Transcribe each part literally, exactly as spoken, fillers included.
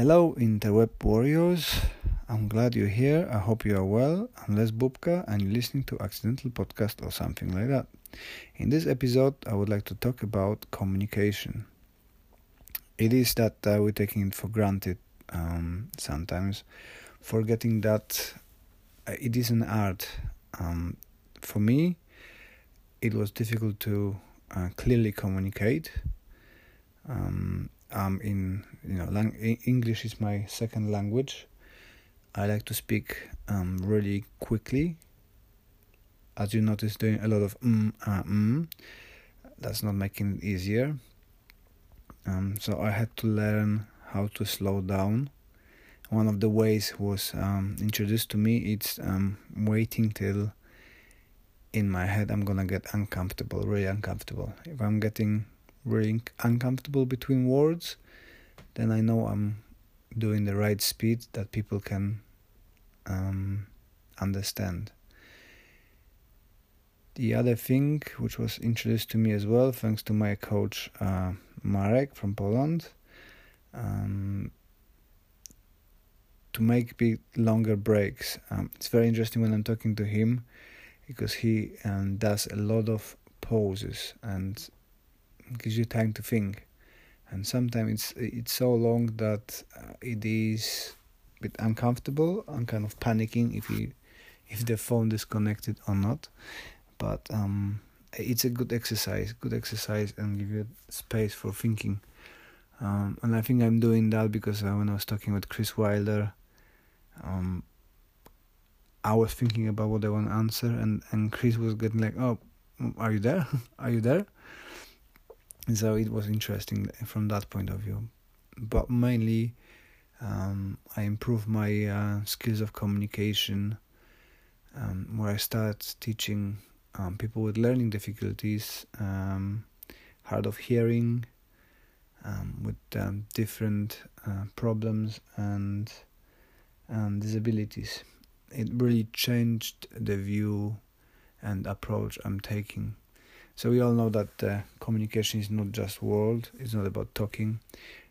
Hello interweb warriors, I'm glad you're here, I hope you are well. I'm Les Bubka and you're listening to Accidental Podcast or something like that. In this episode I would like to talk about communication. It is that uh, we're taking it for granted, um, sometimes forgetting that it is an art. Um, for me it was difficult to uh, clearly communicate. Um, I'm in, you know, lang- English is my second language. I like to speak um, really quickly. As you notice, doing a lot of mm, ah, mm. That's not making it easier. Um, so I had to learn how to slow down. One of the ways was um, introduced to me. It's um, waiting till in my head I'm gonna get uncomfortable, really uncomfortable. If I'm getting really uncomfortable between words, then I know I'm doing the right speed that people can um, understand. The other thing which was introduced to me as well, thanks to my coach uh, Marek from Poland, um, to make big longer breaks. Um, it's very interesting when I'm talking to him because he um, does a lot of pauses and gives you time to think, and sometimes it's it's so long that uh, it is a bit uncomfortable. I'm kind of panicking if you if the phone disconnected or not, but um it's a good exercise good exercise and give you space for thinking, um and I think I'm doing that because uh, when I was talking with Chris Wilder, um I was thinking about what I want to answer, and and Chris was getting like, oh, are you there? are you there So it was interesting from that point of view. But mainly um, I improved my uh, skills of communication, um, where I started teaching um, people with learning difficulties, um, hard of hearing, um, with um, different uh, problems and um, disabilities. It really changed the view and approach I'm taking. So we all know that uh, communication is not just words. It's not about talking.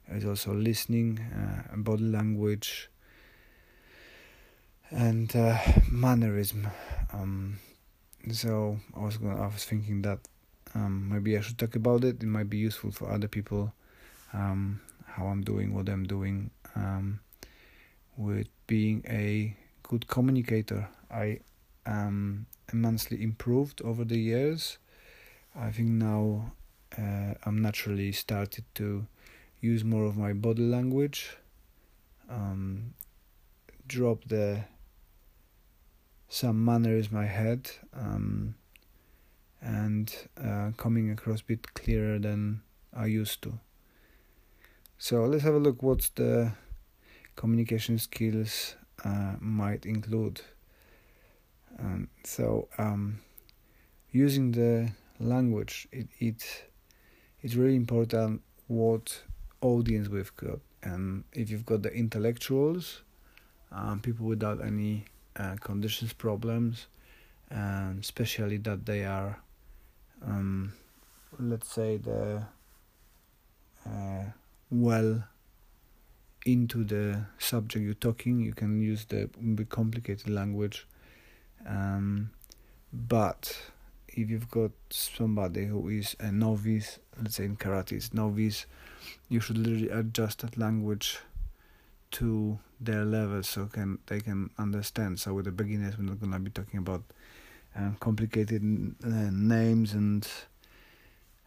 It's also listening, uh, body language, and uh, mannerism. Um, so I was gonna, I was thinking that um, maybe I should talk about it. It might be useful for other people. Um, how I'm doing, what I'm doing, um, with being a good communicator. I am immensely improved over the years. I think now uh, I'm naturally started to use more of my body language, um, drop the some mannerism I had, um, and uh, coming across a bit clearer than I used to. So let's have a look what the communication skills uh, might include. Um, so um, using the language, it, it it's really important what audience we've got, and if you've got the intellectuals, um, people without any uh, conditions, problems, and especially that they are, um, let's say, the uh, well into the subject you're talking. You can use the complicated language, um, but if you've got somebody who is a novice, let's say in karate, it's novice, you should literally adjust that language to their level so can they can understand. So with the beginners, we're not going to be talking about um, complicated uh, names and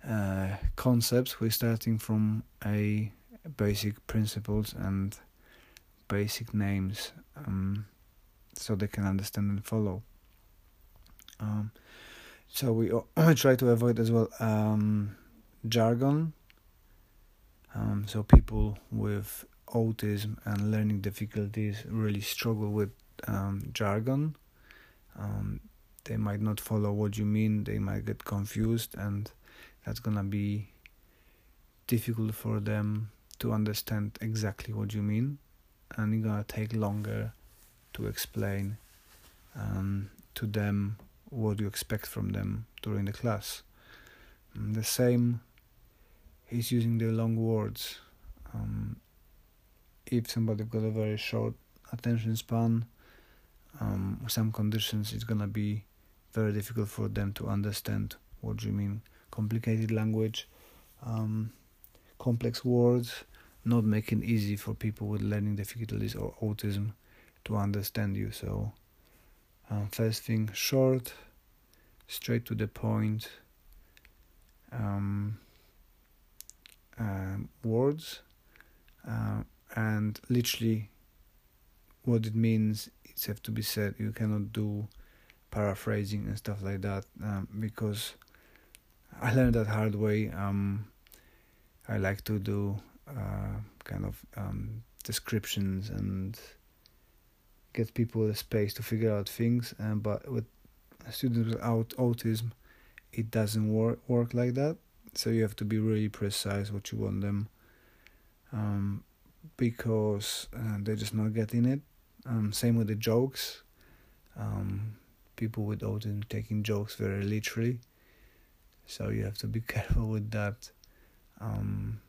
uh, concepts. We're starting from a basic principles and basic names, um, so they can understand and follow. Um, So we try to avoid as well um, jargon. Um, so people with autism and learning difficulties really struggle with um, jargon. Um, they might not follow what you mean. They might get confused, and that's gonna be difficult for them to understand exactly what you mean, and it's gonna take longer to explain um, to them what you expect from them during the class. And the same is using the long words. Um, if somebody's got a very short attention span, um, some conditions it's gonna be very difficult for them to understand what you mean. Complicated language, um, complex words, not making it easy for people with learning difficulties or autism to understand you. So um, first thing, short, straight to the point, um, uh, words, uh, and literally what it means, it have to be said. You cannot do paraphrasing and stuff like that, um, because I learned that hard way. um, I like to do uh, kind of um, descriptions and get people the space to figure out things, and but with students without autism it doesn't work work like that, so you have to be really precise what you want them, um, because uh, they're just not getting it. Um, same with the jokes, um, people with autism taking jokes very literally, so you have to be careful with that, um,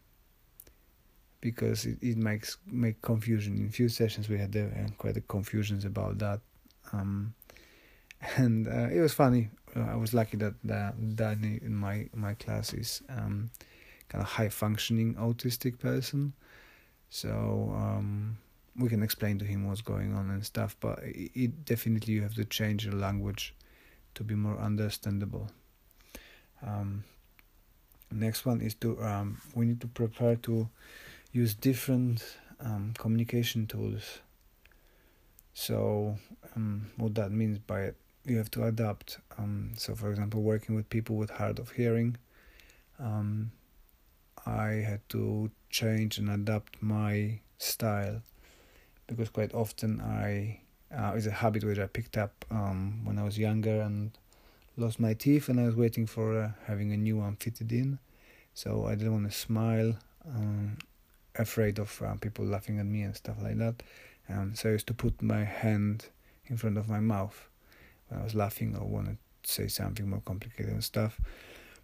because it, it makes make confusion. In few sessions we had uh, quite a confusions about that, um, and uh, it was funny. I was lucky that, that Danny in my, my class is um, kind of high functioning autistic person, so um, we can explain to him what's going on and stuff, but it, it definitely you have to change your language to be more understandable. Um, next one is to um, we need to prepare to use different um, communication tools. So um, what that means by it, you have to adapt. Um, so for example, working with people with hard of hearing, um, I had to change and adapt my style, because quite often I uh, it's a habit which I picked up um, when I was younger and lost my teeth, and I was waiting for uh, having a new one fitted in, so I didn't want to smile, um, afraid of uh, people laughing at me and stuff like that, um, so I used to put my hand in front of my mouth when I was laughing or wanted to say something more complicated and stuff,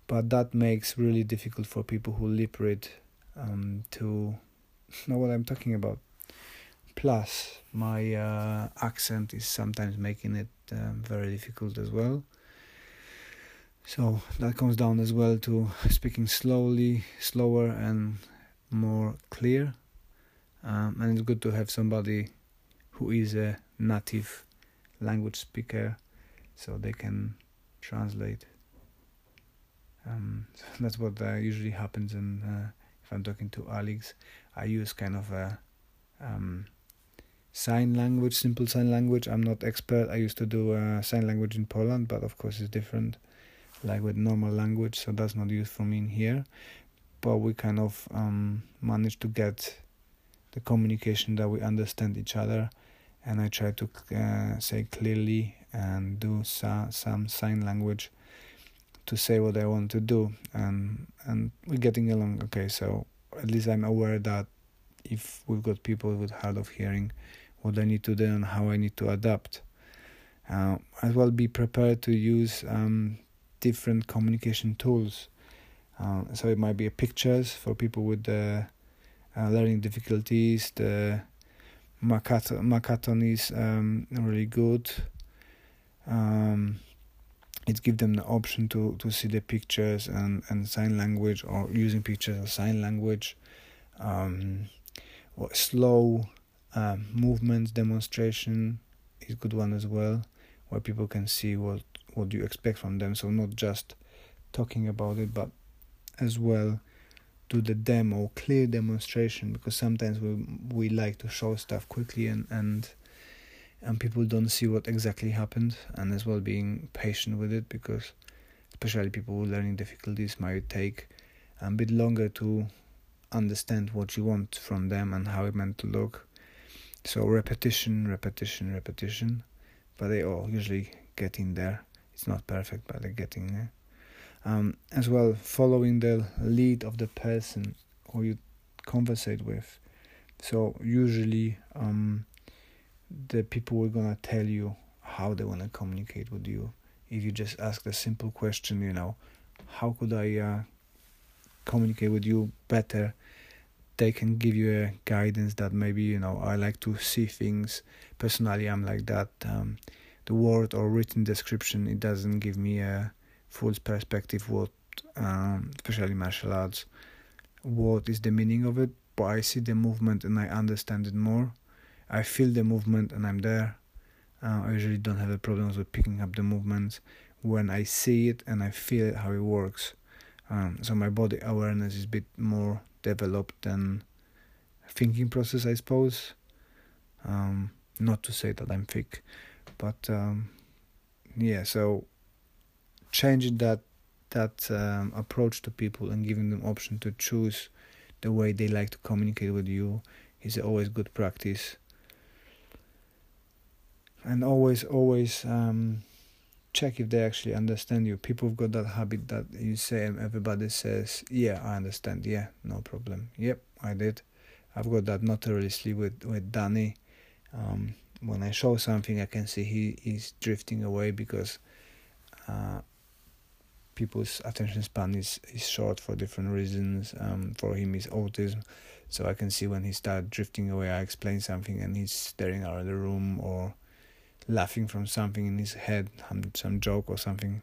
but that makes really difficult for people who lip read um, to know what I'm talking about. Plus my uh, accent is sometimes making it um, very difficult as well. So that comes down as well to speaking slowly, slower and more clear. Um, and it's good to have somebody who is a native language speaker so they can translate. Um, so that's what uh, usually happens. And uh, if I'm talking to Alex, I use kind of a um, sign language, simple sign language. I'm not expert. I used to do uh, sign language in Poland, but of course it's different, like with normal language, so that's not used for me in here, but we kind of um, manage to get the communication that we understand each other, and I try to uh, say clearly and do sa- some sign language to say what I want to do, and and we're getting along okay. So at least I'm aware that if we've got people with hard of hearing, what I need to do and how I need to adapt. Uh, as well be prepared to use um, different communication tools, uh, so it might be pictures for people with the uh, learning difficulties. The Makaton, Makaton is um, really good. Um, it gives them the option to, to see the pictures and, and sign language, or using pictures or sign language, um, or slow uh, movements demonstration is a good one as well, where people can see what what do you expect from them, so not just talking about it, but as well do the demo, clear demonstration, because sometimes we we like to show stuff quickly and and, and people don't see what exactly happened, and as well being patient with it, because especially people with learning difficulties might take a bit longer to understand what you want from them and how it meant to look. So repetition, repetition, repetition, but they all usually get in there. It's not perfect, but they're getting there. Um, as well, following the lead of the person who you conversate with. So usually um, the people are going to tell you how they want to communicate with you. If you just ask the simple question, you know, how could I uh, communicate with you better? they can give you a guidance that maybe, you know, I like to see things personally. I'm like that. Um, the word or written description, it doesn't give me a full perspective what, um, especially martial arts, what is the meaning of it. But I see the movement and I understand it more. I feel the movement and I'm there. Uh, I usually don't have a problem with picking up the movements when I see it and I feel how it works. Um, so my body awareness is a bit more developed than thinking process, I suppose. Um, not to say that I'm thick, but um, yeah. So changing that that um, approach to people and giving them option to choose the way they like to communicate with you is always good practice. And always, always um, check if they actually understand you. People have got that habit that you say and everybody says, yeah, I understand, yeah, no problem. Yep, I did. I've got that notoriously with, with Danny. Um, when I show something, I can see he is drifting away because uh, people's attention span is, is short for different reasons. Um, for him, it's autism. So I can see when he starts drifting away, I explain something and he's staring out of the room or laughing from something in his head, some joke or something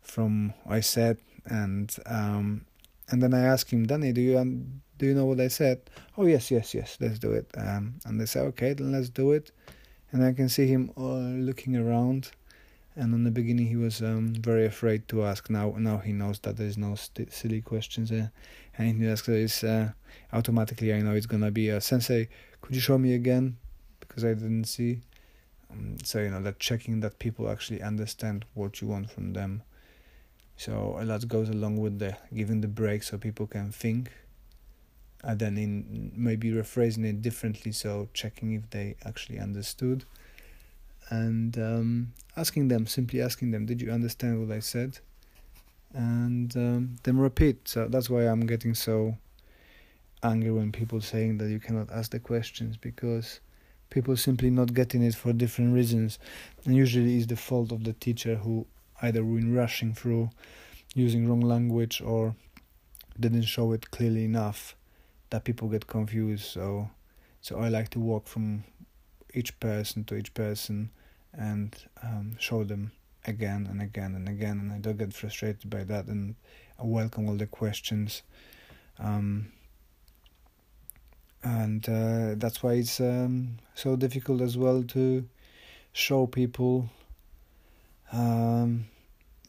from I said, and um, and then I ask him, Danny, do you um, do you know what I said? Oh yes, yes, yes, let's do it. Um, and they say, okay, then let's do it. And I can see him all looking around. And in the beginning, he was um, very afraid to ask. Now, now he knows that there's no st- silly questions, uh, and he asks this uh, automatically. I know it's gonna be a uh, sensei. Could you show me again? Because I didn't see. So, you know, that checking that people actually understand what you want from them. So a lot goes along with the giving the break so people can think, and then in maybe rephrasing it differently, so checking if they actually understood, and um, asking them, simply asking them, did you understand what I said? And um, then repeat. So that's why I'm getting so angry when people saying that you cannot ask the questions, because people simply not getting it for different reasons, and usually it's the fault of the teacher who either went rushing through, using wrong language, or didn't show it clearly enough that people get confused. So, so I like to walk from each person to each person and um, show them again and again and again, and I don't get frustrated by that, and I welcome all the questions. Um, And uh, that's why it's um, so difficult as well to show people um,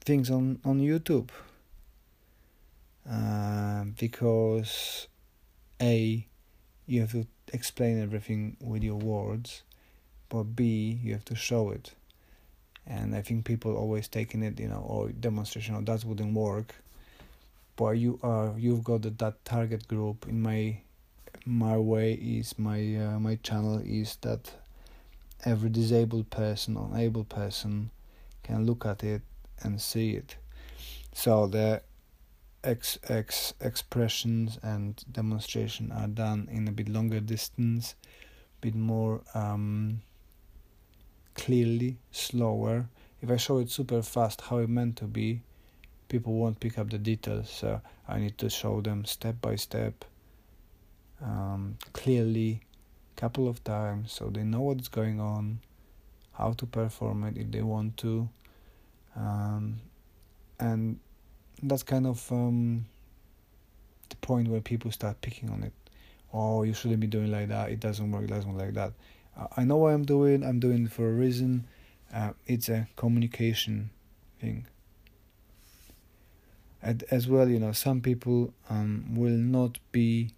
things on, on YouTube. Uh, because A, you have to explain everything with your words, but B, you have to show it. And I think people always taking it, you know, or demonstration, or that wouldn't work. But you are, you've got that, that target group. In my My way is my uh, my channel is that every disabled person or able person can look at it and see it. So the ex ex expressions and demonstration are done in a bit longer distance, bit more um, clearly, slower. If I show it super fast, how it meant to be, people won't pick up the details. So I need to show them step by step. Um, clearly a couple of times, so they know what's going on, how to perform it if they want to, um, and that's kind of um, the point where people start picking on it. Oh, you shouldn't be doing like that, it doesn't work, it doesn't work like that. I know what I'm doing, I'm doing it for a reason. Uh, it's a communication thing. And as well, you know, some people um, will not be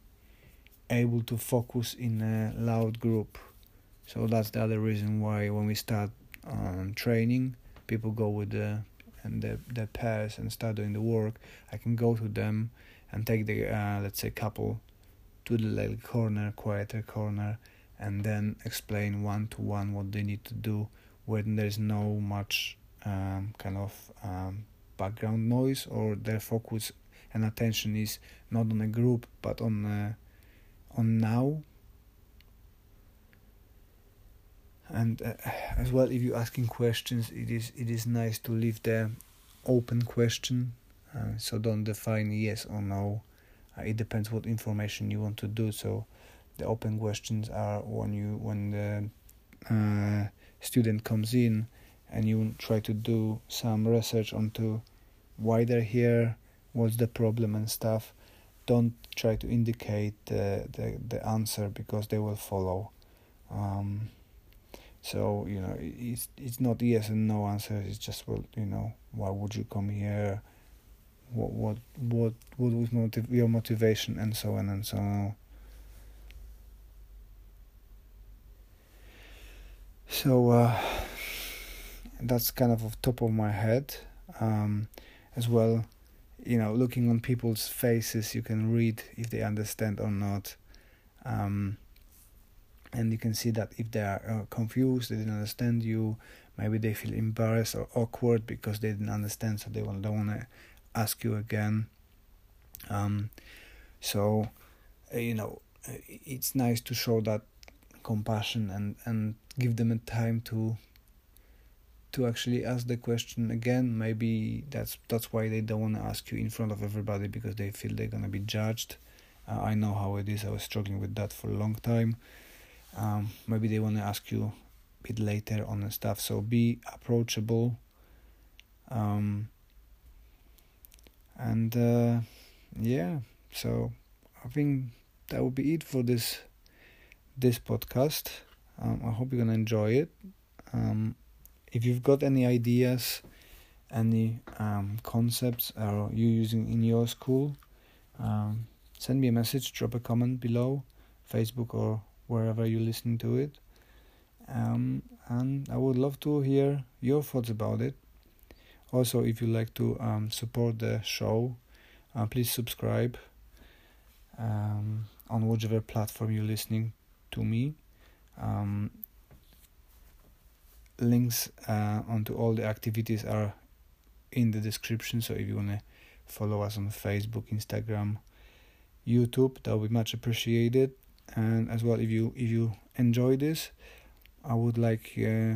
able to focus in a loud group, so that's the other reason why when we start um, training, people go with the and the the pairs and start doing the work. I can go to them and take the uh, let's say couple to the little corner, quieter corner, and then explain one to one what they need to do when there's no much um, kind of um, background noise, or their focus and attention is not on a group but on a on now. And uh, as well, if you're asking questions, it is it is nice to leave the open question, uh, so don't define yes or no. Uh, it depends what information you want to do. So the open questions are when you when the uh, student comes in and you try to do some research onto why they're here, what's the problem and stuff. Don't try to indicate the the, the answer because they will follow. Um, so you know it's it's not yes and no answer. It's just, well, you know, why would you come here? What what what what was motiv- your motivation, and so on and so on. So uh, that's kind of off top of my head. Um, as well, you know, looking on people's faces, you can read if they understand or not. Um, and you can see that if they are uh, confused, they didn't understand you, maybe they feel embarrassed or awkward because they didn't understand, so they don't want to ask you again. Um, so, uh, you know, it's nice to show that compassion and, and give them a time to to actually ask the question again. Maybe that's that's why they don't want to ask you in front of everybody, because they feel they're going to be judged. Uh, I know how it is. I was struggling with that for a long time. Um, maybe they want to ask you a bit later on and stuff. So be approachable. Um, and uh, yeah, so I think that would be it for this this podcast. Um, I hope you're going to enjoy it. Um, if you've got any ideas, any um, concepts are you using in your school, um, send me a message, drop a comment below, Facebook or wherever you're listening to it. Um, and I would love to hear your thoughts about it. Also, if you like to um, support the show, uh, please subscribe um, on whichever platform you're listening to me. Um, links uh, onto all the activities are in the description, so if you want to follow us on Facebook, Instagram, YouTube, that would be much appreciated. And as well, if you if you enjoy this, I would like uh,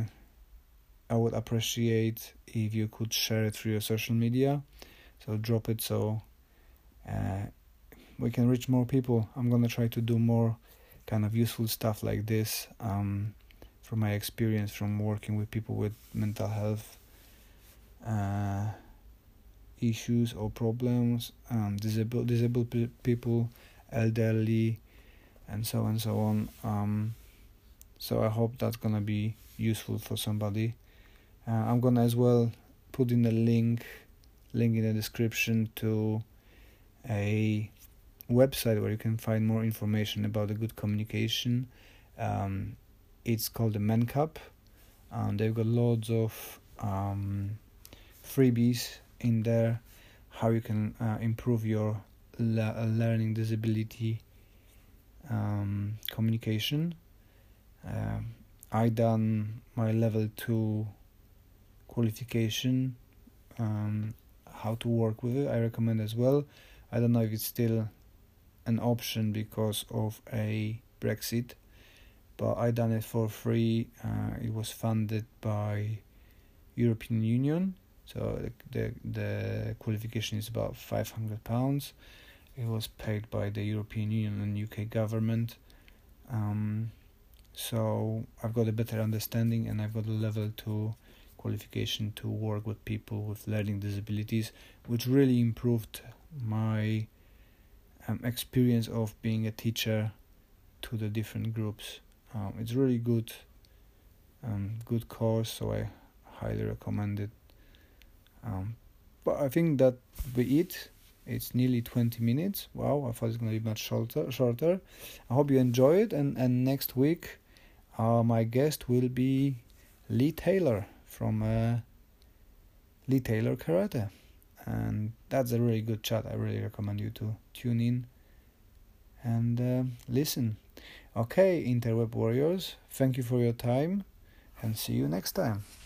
I would appreciate if you could share it through your social media, so drop it so uh, we can reach more people. I'm gonna try to do more kind of useful stuff like this, um, from my experience from working with people with mental health uh, issues or problems, um, disabled disabled p- people, elderly, and so on and so on. Um, so I hope that's gonna be useful for somebody. Uh, I'm gonna as well put in a link, link in the description to a website where you can find more information about the good communication. Um, it's called the Mencap. Um, they've got loads of um, freebies in there, how you can uh, improve your le- learning disability um, communication. Uh, I done my level two qualification, um, how to work with it. I recommend as well. I don't know if it's still an option because of a Brexit, but I done it for free. Uh, it was funded by European Union, so the the, the qualification is about five hundred pounds. It was paid by the European Union and U K government. Um, so I've got a better understanding, and I've got a level two qualification to work with people with learning disabilities, which really improved my Um, experience of being a teacher to the different groups. Um, it's really good, um, good course, so I highly recommend it. Um, but I think that be it. It's nearly twenty minutes. Wow, I thought it's gonna be much shorter. Shorter. I hope you enjoy it, and and next week, uh, my guest will be Lee Taylor from uh, Lee Taylor Karate. And that's a really good chat. I really recommend you to tune in and uh, listen. Okay, Interweb Warriors, thank you for your time, and see you next time.